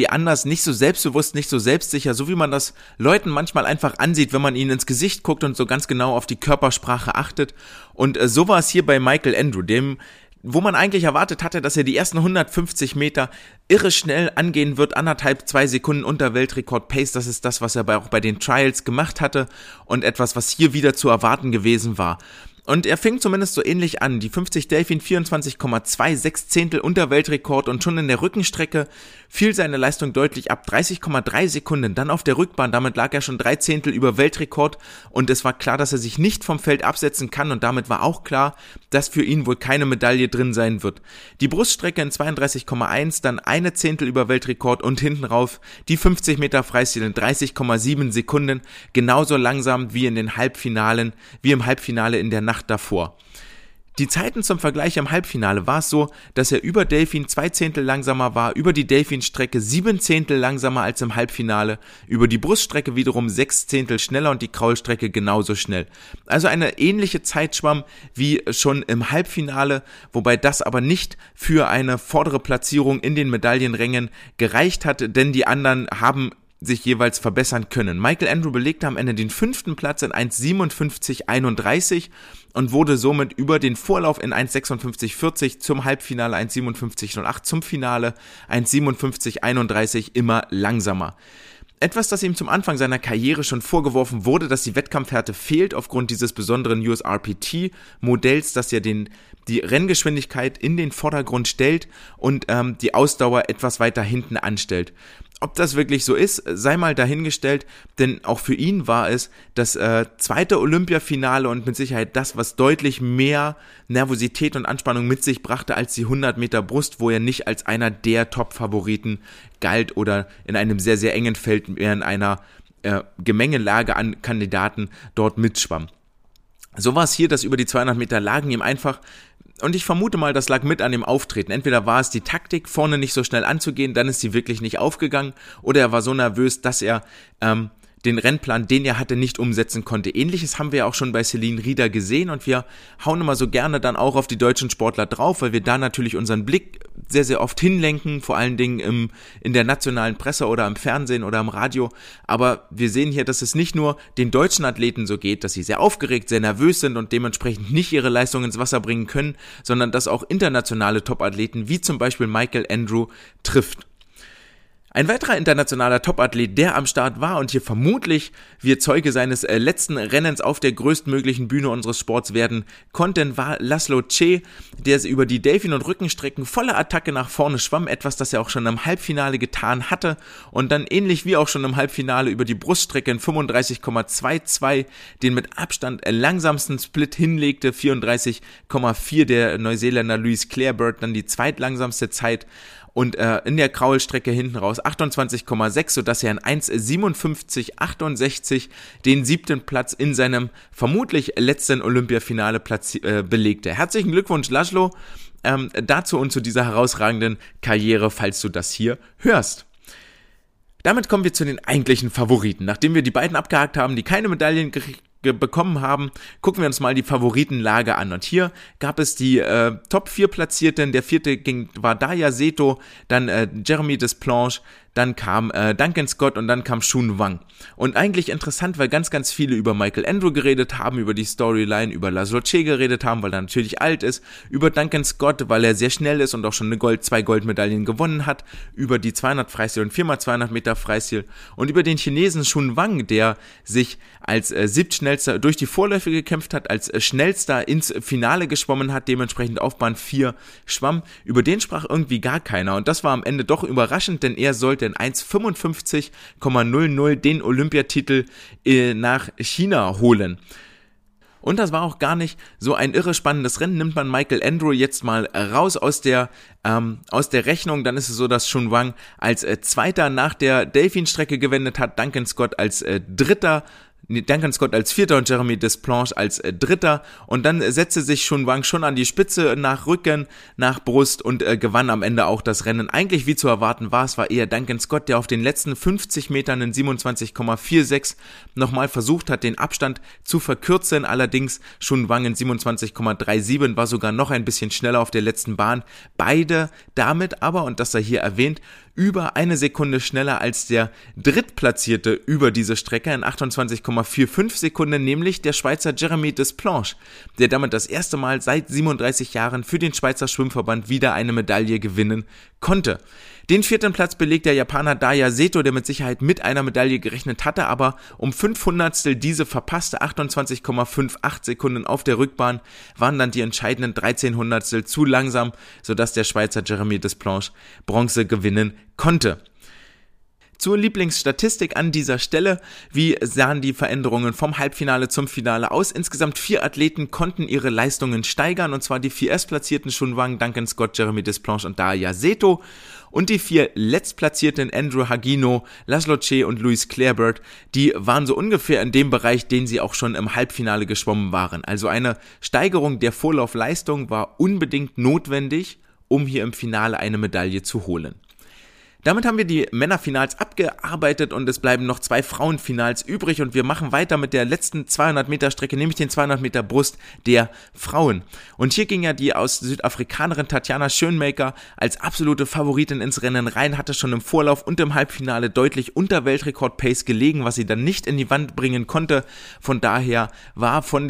anders, nicht so selbstbewusst, nicht so selbstsicher, so wie man das Leuten manchmal einfach ansieht, wenn man ihnen ins Gesicht guckt und so ganz genau auf die Körpersprache achtet. Und so war es hier bei Michael Andrew, dem, wo man eigentlich erwartet hatte, dass er die ersten 150 Meter irre schnell angehen wird, 1,5, 2 Sekunden unter Weltrekord-Pace, das ist das, was er auch bei den Trials gemacht hatte und etwas, was hier wieder zu erwarten gewesen war. Und er fing zumindest so ähnlich an, die 50 Delfin 24,2, 6 Zehntel unter Weltrekord und schon in der Rückenstrecke fiel seine Leistung deutlich ab, 30,3 Sekunden, dann auf der Rückbahn, damit lag er schon 3 Zehntel über Weltrekord und es war klar, dass er sich nicht vom Feld absetzen kann und damit war auch klar, dass für ihn wohl keine Medaille drin sein wird. Die Bruststrecke in 32,1, dann 1 Zehntel über Weltrekord und hinten rauf die 50 Meter Freistil in 30,7 Sekunden, genauso langsam wie in den Halbfinale in der Nacht davor. Die Zeiten zum Vergleich im Halbfinale war es so, dass er über Delfin 2 Zehntel langsamer war, über die Delfin-Strecke 7 Zehntel langsamer als im Halbfinale, über die Bruststrecke wiederum 6 Zehntel schneller und die Kraulstrecke genauso schnell. Also eine ähnliche Zeit schwamm wie schon im Halbfinale, wobei das aber nicht für eine vordere Platzierung in den Medaillenrängen gereicht hat, denn die anderen haben sich jeweils verbessern können. Michael Andrew belegte am Ende den 5. Platz in 1,57,31 und wurde somit über den Vorlauf in 1,56,40 zum Halbfinale, 1,57,08 zum Finale, 1,57,31 immer langsamer. Etwas, das ihm zum Anfang seiner Karriere schon vorgeworfen wurde, dass die Wettkampfhärte fehlt aufgrund dieses besonderen USRPT-Modells, das ja die Renngeschwindigkeit in den Vordergrund stellt und die Ausdauer etwas weiter hinten anstellt. Ob das wirklich so ist, sei mal dahingestellt, denn auch für ihn war es das zweite Olympiafinale und mit Sicherheit das, was deutlich mehr Nervosität und Anspannung mit sich brachte als die 100 Meter Brust, wo er nicht als einer der Top-Favoriten galt oder in einem sehr, sehr engen Feld, mehr in einer Gemengelage an Kandidaten dort mitschwamm. So war es hier, dass über die 200 Meter Lagen ihm einfach, und ich vermute mal, das lag mit an dem Auftreten. Entweder war es die Taktik, vorne nicht so schnell anzugehen, dann ist sie wirklich nicht aufgegangen, oder er war so nervös, dass er den Rennplan, den er hatte, nicht umsetzen konnte. Ähnliches haben wir ja auch schon bei Celine Rieder gesehen und wir hauen immer so gerne dann auch auf die deutschen Sportler drauf, weil wir da natürlich unseren Blick sehr, sehr oft hinlenken, vor allen Dingen in der nationalen Presse oder im Fernsehen oder im Radio. Aber wir sehen hier, dass es nicht nur den deutschen Athleten so geht, dass sie sehr aufgeregt, sehr nervös sind und dementsprechend nicht ihre Leistung ins Wasser bringen können, sondern dass auch internationale Topathleten wie zum Beispiel Michael Andrew trifft. Ein weiterer internationaler Topathlet, der am Start war und hier vermutlich wir Zeuge seines letzten Rennens auf der größtmöglichen Bühne unseres Sports werden konnten, war Laszlo Che, der über die Delfin- und Rückenstrecken voller Attacke nach vorne schwamm, etwas, das er auch schon im Halbfinale getan hatte und dann ähnlich wie auch schon im Halbfinale über die Bruststrecke in 35,22 den mit Abstand langsamsten Split hinlegte, 34,4 der Neuseeländer Louis Clarebird, dann die zweitlangsamste Zeit. Und in der Kraulstrecke hinten raus 28,6, sodass er in 1,57,68 den 7. Platz in seinem vermutlich letzten Olympiafinale belegte. Herzlichen Glückwunsch, Laszlo, dazu und zu dieser herausragenden Karriere, falls du das hier hörst. Damit kommen wir zu den eigentlichen Favoriten. Nachdem wir die beiden abgehakt haben, die keine Medaillen bekommen haben, gucken wir uns mal die Favoritenlage an. Und hier gab es die Top 4 Platzierten. Der vierte war Daya Seto, dann Jeremy Desplanches, dann kam Duncan Scott und dann kam Shun Wang. Und eigentlich interessant, weil ganz, ganz viele über Michael Andrew geredet haben, über die Storyline, über Laszlo Che geredet haben, weil er natürlich alt ist, über Duncan Scott, weil er sehr schnell ist und auch schon zwei Goldmedaillen gewonnen hat, über die 200-Freistil und 4x200 Meter Freistil und über den Chinesen Shun Wang, der sich als siebtschnellster durch die Vorläufe gekämpft hat, als schnellster ins Finale geschwommen hat, dementsprechend auf Bahn 4 schwamm. Über den sprach irgendwie gar keiner und das war am Ende doch überraschend, denn er sollte in 1,55,00 den Olympiatitel nach China holen. Und das war auch gar nicht so ein irre spannendes Rennen. Nimmt man Michael Andrew jetzt mal raus aus der Rechnung, dann ist es so, dass Shun Wang als Zweiter nach der Delfinstrecke gewendet hat, Duncan Scott als Dritter, Duncan Scott als Vierter und Jeremy Desplanches als Dritter und dann setzte sich Shun Wang schon an die Spitze nach Rücken, nach Brust und gewann am Ende auch das Rennen. Eigentlich wie zu erwarten war, es war eher Duncan Scott, der auf den letzten 50 Metern in 27,46 nochmal versucht hat, den Abstand zu verkürzen, allerdings Shun Wang in 27,37 war sogar noch ein bisschen schneller auf der letzten Bahn. Beide damit aber, und das sei hier erwähnt, über eine Sekunde schneller als der Drittplatzierte über diese Strecke in 28,45 Sekunden, nämlich der Schweizer Jeremy Desplanches, der damit das erste Mal seit 37 Jahren für den Schweizer Schwimmverband wieder eine Medaille gewinnen konnte. Den vierten Platz belegt der Japaner Daya Seto, der mit Sicherheit mit einer Medaille gerechnet hatte, aber um 0,05 diese verpasste. 28,58 Sekunden auf der Rückbahn waren dann die entscheidenden 0,13 zu langsam, sodass der Schweizer Jeremy Desplanches Bronze gewinnen konnte. Zur Lieblingsstatistik an dieser Stelle, wie sahen die Veränderungen vom Halbfinale zum Finale aus? Insgesamt 4 Athleten konnten ihre Leistungen steigern, und zwar die 4 Erstplatzierten Shun Wang, Duncan Scott, Jeremy Desplanches und Daya Seto. Und die 4 Letztplatzierten Andrew Hagino, Laszlo Che und Louis Clarebird, die waren so ungefähr in dem Bereich, den sie auch schon im Halbfinale geschwommen waren. Also eine Steigerung der Vorlaufleistung war unbedingt notwendig, um hier im Finale eine Medaille zu holen. Damit haben wir die Männerfinals abgearbeitet und es bleiben noch 2 Frauenfinals übrig und wir machen weiter mit der letzten 200 Meter Strecke, nämlich den 200 Meter Brust der Frauen. Und hier ging ja die aus Südafrikanerin Tatjana Schönmaker als absolute Favoritin ins Rennen rein, hatte schon im Vorlauf und im Halbfinale deutlich unter Weltrekord-Pace gelegen, was sie dann nicht in die Wand bringen konnte. Von daher war vom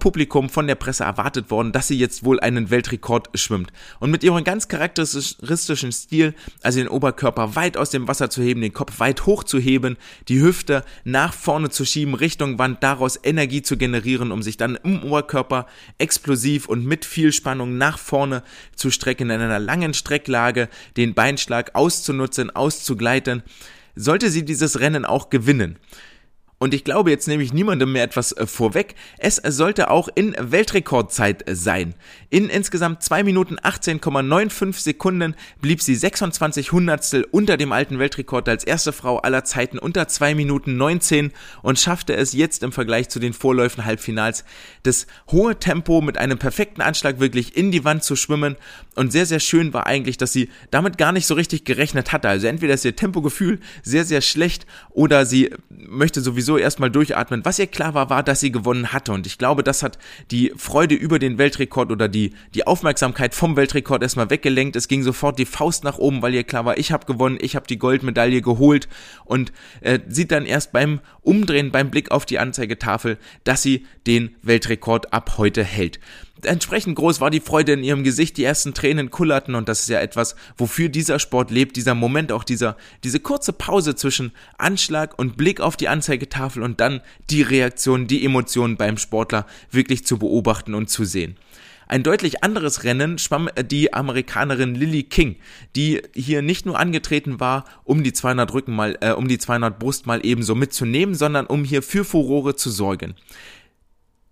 Publikum, von der Presse erwartet worden, dass sie jetzt wohl einen Weltrekord schwimmt. Und mit ihrem ganz charakteristischen Stil, also den Oberkörper weit aus dem Wasser zu heben, den Kopf weit hoch zu heben, die Hüfte nach vorne zu schieben, Richtung Wand, daraus Energie zu generieren, um sich dann im Oberkörper explosiv und mit viel Spannung nach vorne zu strecken, in einer langen Strecklage den Beinschlag auszunutzen, auszugleiten, sollte sie dieses Rennen auch gewinnen. Und ich glaube, jetzt nehme ich niemandem mehr etwas vorweg. Es sollte auch in Weltrekordzeit sein. In insgesamt 2 Minuten 18,95 Sekunden blieb sie 26 Hundertstel unter dem alten Weltrekord als erste Frau aller Zeiten unter 2 Minuten 19 und schaffte es jetzt im Vergleich zu den Vorläufen Halbfinals, das hohe Tempo mit einem perfekten Anschlag wirklich in die Wand zu schwimmen. Und sehr, sehr schön war eigentlich, dass sie damit gar nicht so richtig gerechnet hatte. Also entweder ist ihr Tempogefühl sehr, sehr schlecht oder sie möchte sowieso erstmal durchatmen. Was ihr klar war, dass sie gewonnen hatte, und ich glaube, das hat die Freude über den Weltrekord oder die Aufmerksamkeit vom Weltrekord erstmal weggelenkt. Es ging sofort die Faust nach oben, weil ihr klar war, ich habe gewonnen, ich habe die Goldmedaille geholt, und sieht dann erst beim Umdrehen, beim Blick auf die Anzeigetafel, dass sie den Weltrekord ab heute hält. Entsprechend groß war die Freude in ihrem Gesicht, die ersten Tränen kullerten, und das ist ja etwas, wofür dieser Sport lebt, dieser Moment, auch diese kurze Pause zwischen Anschlag und Blick auf die Anzeigetafel und dann die Reaktion, die Emotionen beim Sportler wirklich zu beobachten und zu sehen. Ein deutlich anderes Rennen schwamm die Amerikanerin Lily King, die hier nicht nur angetreten war, um die 200 Rücken mal, um die 200 Brust mal ebenso mitzunehmen, sondern um hier für Furore zu sorgen.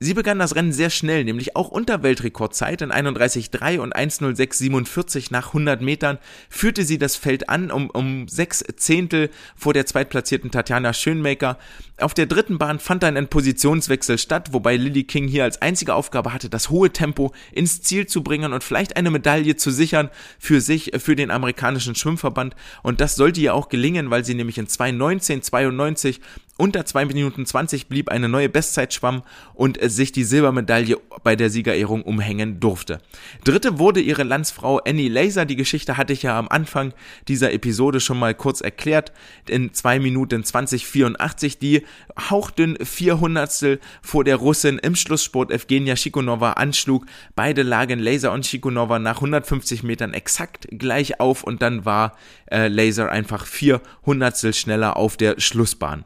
Sie begann das Rennen sehr schnell, nämlich auch unter Weltrekordzeit in 31,3 und 1,06,47 nach 100 Metern führte sie das Feld an um 6 Zehntel vor der zweitplatzierten Tatjana Schönmaker. Auf der dritten Bahn fand dann ein Positionswechsel statt, wobei Lily King hier als einzige Aufgabe hatte, das hohe Tempo ins Ziel zu bringen und vielleicht eine Medaille zu sichern für sich, für den amerikanischen Schwimmverband, und das sollte ihr auch gelingen, weil sie nämlich in 2,19,92 unter 2 Minuten 20 blieb, eine neue Bestzeit schwamm und sich die Silbermedaille bei der Siegerehrung umhängen durfte. Dritte wurde ihre Landsfrau Annie Lazor. Die Geschichte hatte ich ja am Anfang dieser Episode schon mal kurz erklärt, in 2 Minuten 20,84, die hauchdünn 4 Hundertstel vor der Russin im Schlusssport Evgenia Schikunova anschlug. Beide lagen Lazor und Schikunova nach 150 Metern exakt gleich auf, und dann war Lazor einfach 4 Hundertstel schneller auf der Schlussbahn.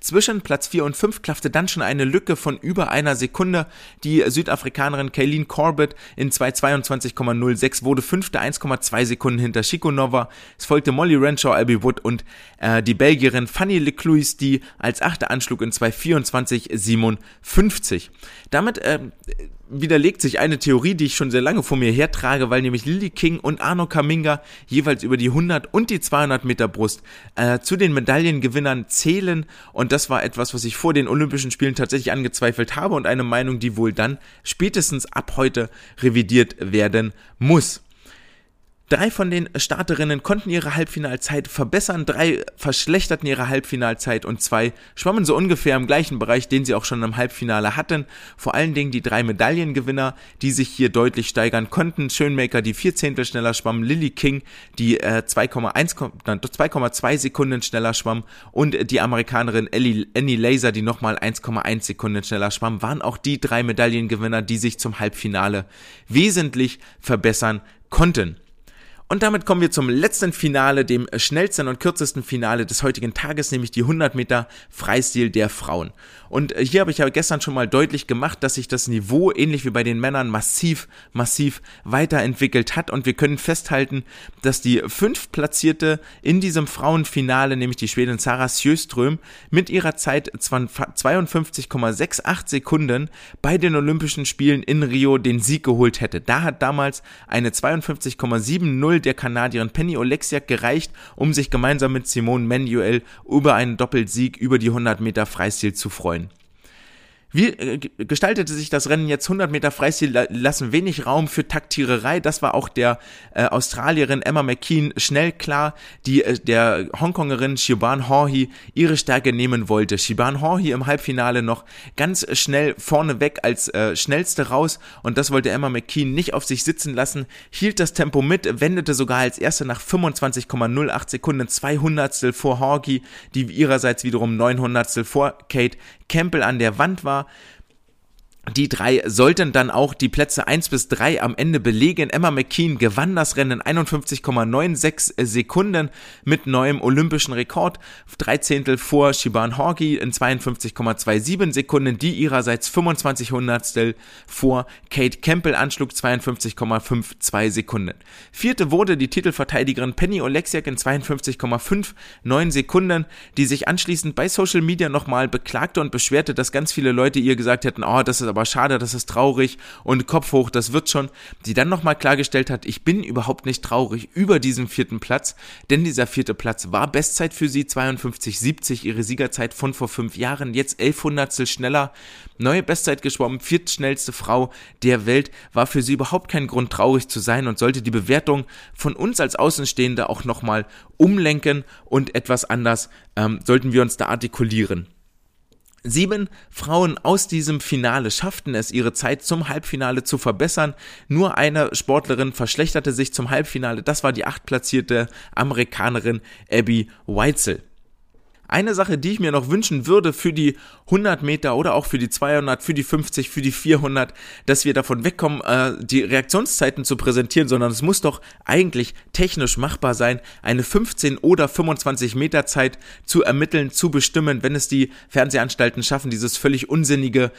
Zwischen Platz 4 und 5 klaffte dann schon eine Lücke von über einer Sekunde. Die Südafrikanerin Kayleen Corbett in 2,22,06 wurde Fünfte, 1,2 Sekunden hinter Schikunova. Es folgte Molly Renshaw, Abby Wood und die Belgierin Fanny Lecluis, die als Achte anschlug in 2,24,57. Damit widerlegt sich eine Theorie, die ich schon sehr lange vor mir hertrage, weil nämlich Lily King und Arno Kaminga jeweils über die 100 und die 200 Meter Brust zu den Medaillengewinnern zählen, und das war etwas, was ich vor den Olympischen Spielen tatsächlich angezweifelt habe, und eine Meinung, die wohl dann spätestens ab heute revidiert werden muss. 3 von den Starterinnen konnten ihre Halbfinalzeit verbessern, 3 verschlechterten ihre Halbfinalzeit und 2 schwammen so ungefähr im gleichen Bereich, den sie auch schon im Halbfinale hatten. Vor allen Dingen die 3 Medaillengewinner, die sich hier deutlich steigern konnten. Schönmaker, die 4 Zehntel schneller schwamm, Lily King, die 2,2 Sekunden schneller schwamm, und die Amerikanerin Annie Lazor, die nochmal 1,1 Sekunden schneller schwamm, waren auch die 3 Medaillengewinner, die sich zum Halbfinale wesentlich verbessern konnten. Und damit kommen wir zum letzten Finale, dem schnellsten und kürzesten Finale des heutigen Tages, nämlich die 100 Meter Freistil der Frauen. Und hier habe ich ja gestern schon mal deutlich gemacht, dass sich das Niveau, ähnlich wie bei den Männern, massiv weiterentwickelt hat. Und wir können festhalten, dass die 5. Platzierte in diesem Frauenfinale, nämlich die Schwedin Sarah Sjöström, mit ihrer Zeit 52,68 Sekunden bei den Olympischen Spielen in Rio den Sieg geholt hätte. Da hat damals eine 52,70 der Kanadierin Penny Oleksiak gereicht, um sich gemeinsam mit Simone Manuel über einen Doppelsieg über die 100 Meter Freistil zu freuen. Wie gestaltete sich das Rennen jetzt? 100 Meter Freistil lassen wenig Raum für Taktiererei. Das war auch der Australierin Emma McKeown schnell klar, die der Hongkongerin Siobhan Horhi ihre Stärke nehmen wollte. Siobhan Horhi im Halbfinale noch ganz schnell vorneweg als schnellste raus, und das wollte Emma McKeown nicht auf sich sitzen lassen, hielt das Tempo mit, wendete sogar als erste nach 25,08 Sekunden 2 Hundertstel vor Horhi, die ihrerseits wiederum 9 Hundertstel vor Kate Campbell an der Wand war. Die drei sollten dann auch die Plätze 1 bis 3 am Ende belegen. Emma McKean gewann das Rennen in 51,96 Sekunden mit neuem olympischen Rekord. 3 Zehntel vor Siobhan Horgi in 52,27 Sekunden, die ihrerseits 25 Hundertstel vor Kate Campbell anschlug, 52,52 Sekunden. Vierte wurde die Titelverteidigerin Penny Oleksiak in 52,59 Sekunden, die sich anschließend bei Social Media nochmal beklagte und beschwerte, dass ganz viele Leute ihr gesagt hätten, oh, das ist aber schade, das ist traurig und Kopf hoch, das wird schon, die dann nochmal klargestellt hat, ich bin überhaupt nicht traurig über diesen vierten Platz, denn dieser vierte Platz war Bestzeit für sie, 52,70, ihre Siegerzeit von vor 5 Jahren, jetzt 11 Hundertstel schneller, neue Bestzeit geschwommen, viertschnellste Frau der Welt, war für sie überhaupt kein Grund traurig zu sein und sollte die Bewertung von uns als Außenstehende auch nochmal umlenken und etwas anders sollten wir uns da artikulieren. 7 Frauen aus diesem Finale schafften es, ihre Zeit zum Halbfinale zu verbessern. Nur eine Sportlerin verschlechterte sich zum Halbfinale. Das war die 8. platzierte Amerikanerin Abby Weitzel. Eine Sache, die ich mir noch wünschen würde für die 100 Meter oder auch für die 200, für die 50, für die 400, dass wir davon wegkommen, die Reaktionszeiten zu präsentieren, sondern es muss doch eigentlich technisch machbar sein, eine 15 oder 25 Meter Zeit zu ermitteln, zu bestimmen, wenn es die Fernsehanstalten schaffen, diese völlig unsinnige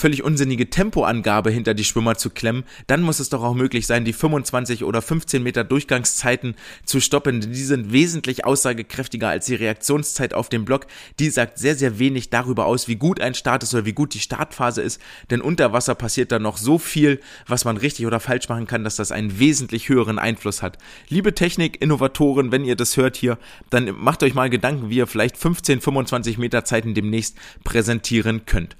Tempoangabe hinter die Schwimmer zu klemmen, dann muss es doch auch möglich sein, die 25 oder 15 Meter Durchgangszeiten zu stoppen, denn die sind wesentlich aussagekräftiger als die Reaktionszeit auf dem Blog, die sagt sehr, sehr wenig darüber aus, wie gut ein Start ist oder wie gut die Startphase ist, denn unter Wasser passiert da noch so viel, was man richtig oder falsch machen kann, dass das einen wesentlich höheren Einfluss hat. Liebe Technik-Innovatoren, wenn ihr das hört hier, dann macht euch mal Gedanken, wie ihr vielleicht 15, 25 Meter Zeiten demnächst präsentieren könnt.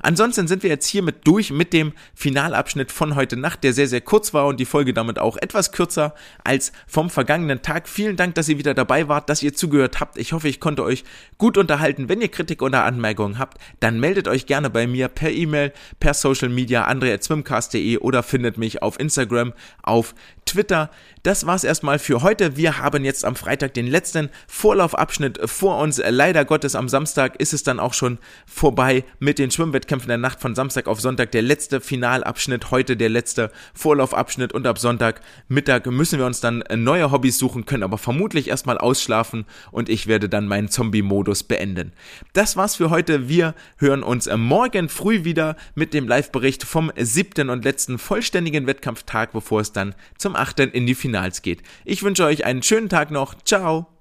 Ansonsten sind wir jetzt hiermit durch mit dem Finalabschnitt von heute Nacht, der sehr, sehr kurz war und die Folge damit auch etwas kürzer als vom vergangenen Tag. Vielen Dank, dass ihr wieder dabei wart, dass ihr zugehört habt. Ich hoffe, ich konnte euch gut unterhalten. Wenn ihr Kritik oder Anmerkungen habt, dann meldet euch gerne bei mir per E-Mail, per Social Media, andre@swimcast.de oder findet mich auf Instagram, auf Twitter. Das war's erstmal für heute. Wir haben jetzt am Freitag den letzten Vorlaufabschnitt vor uns. Leider Gottes, am Samstag ist es dann auch schon vorbei mit den Schwimmwettkämpfen der Nacht von Samstag auf Sonntag. Der letzte Finalabschnitt, heute der letzte Vorlaufabschnitt und ab Sonntagmittag müssen wir uns dann neue Hobbys suchen, können aber vermutlich erstmal ausschlafen und ich werde dann meinen Zombie-Modus beenden. Das war's für heute. Wir hören uns morgen früh wieder mit dem Live-Bericht vom 7. und letzten vollständigen Wettkampftag, bevor es dann zum 8. in die Finals geht. Ich wünsche euch einen schönen Tag noch. Ciao!